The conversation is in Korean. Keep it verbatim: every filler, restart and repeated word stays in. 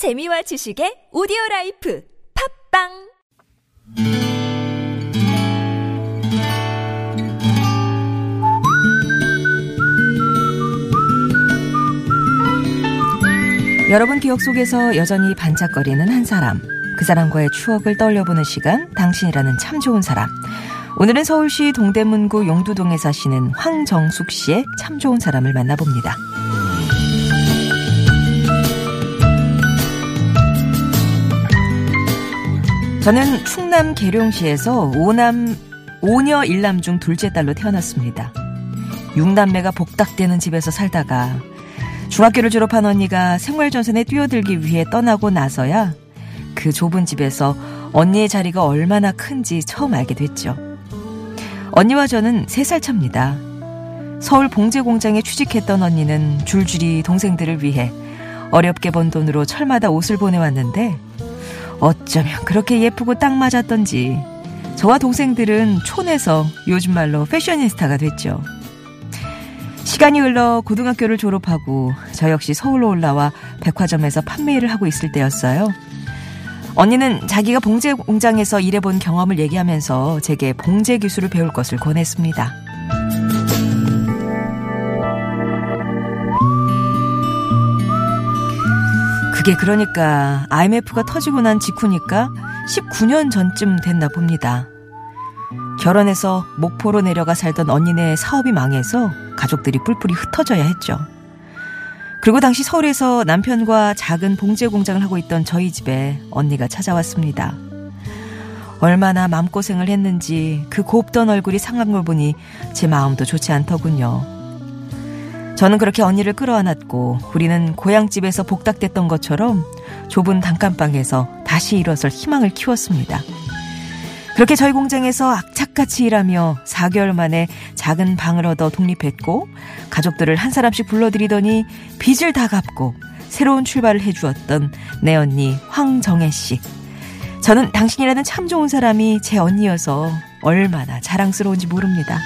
재미와 지식의 오디오라이프 팟빵 여러분 기억 속에서 여전히 반짝거리는 한 사람, 그 사람과의 추억을 떠올려보는 시간, 당신이라는 참 좋은 사람. 오늘은 서울시 동대문구 용두동에 사시는 황정숙 씨의 참 좋은 사람을 만나봅니다. 저는 충남 계룡시에서 오남, 오녀 일남 중 둘째 딸로 태어났습니다. 육남매가 복닥대는 집에서 살다가 중학교를 졸업한 언니가 생활전선에 뛰어들기 위해 떠나고 나서야 그 좁은 집에서 언니의 자리가 얼마나 큰지 처음 알게 됐죠. 언니와 저는 세 살 차입니다. 서울 봉제공장에 취직했던 언니는 줄줄이 동생들을 위해 어렵게 번 돈으로 철마다 옷을 보내왔는데 어쩌면 그렇게 예쁘고 딱 맞았던지 저와 동생들은 촌에서 요즘 말로 패셔니스타가 됐죠. 시간이 흘러 고등학교를 졸업하고 저 역시 서울로 올라와 백화점에서 판매일을 하고 있을 때였어요. 언니는 자기가 봉제 공장에서 일해본 경험을 얘기하면서 제게 봉제 기술을 배울 것을 권했습니다. 그게 그러니까 아이엠에프가 터지고 난 직후니까 십구 년 전쯤 됐나 봅니다. 결혼해서 목포로 내려가 살던 언니네 사업이 망해서 가족들이 뿔뿔이 흩어져야 했죠. 그리고 당시 서울에서 남편과 작은 봉제 공장을 하고 있던 저희 집에 언니가 찾아왔습니다. 얼마나 마음고생을 했는지 그 곱던 얼굴이 상한 걸 보니 제 마음도 좋지 않더군요. 저는 그렇게 언니를 끌어안았고 우리는 고향집에서 복닥댔던 것처럼 좁은 단칸방에서 다시 일어설 희망을 키웠습니다. 그렇게 저희 공장에서 악착같이 일하며 사 개월 만에 작은 방을 얻어 독립했고 가족들을 한 사람씩 불러들이더니 빚을 다 갚고 새로운 출발을 해주었던 내 언니 황정애 씨. 저는 당신이라는 참 좋은 사람이 제 언니여서 얼마나 자랑스러운지 모릅니다.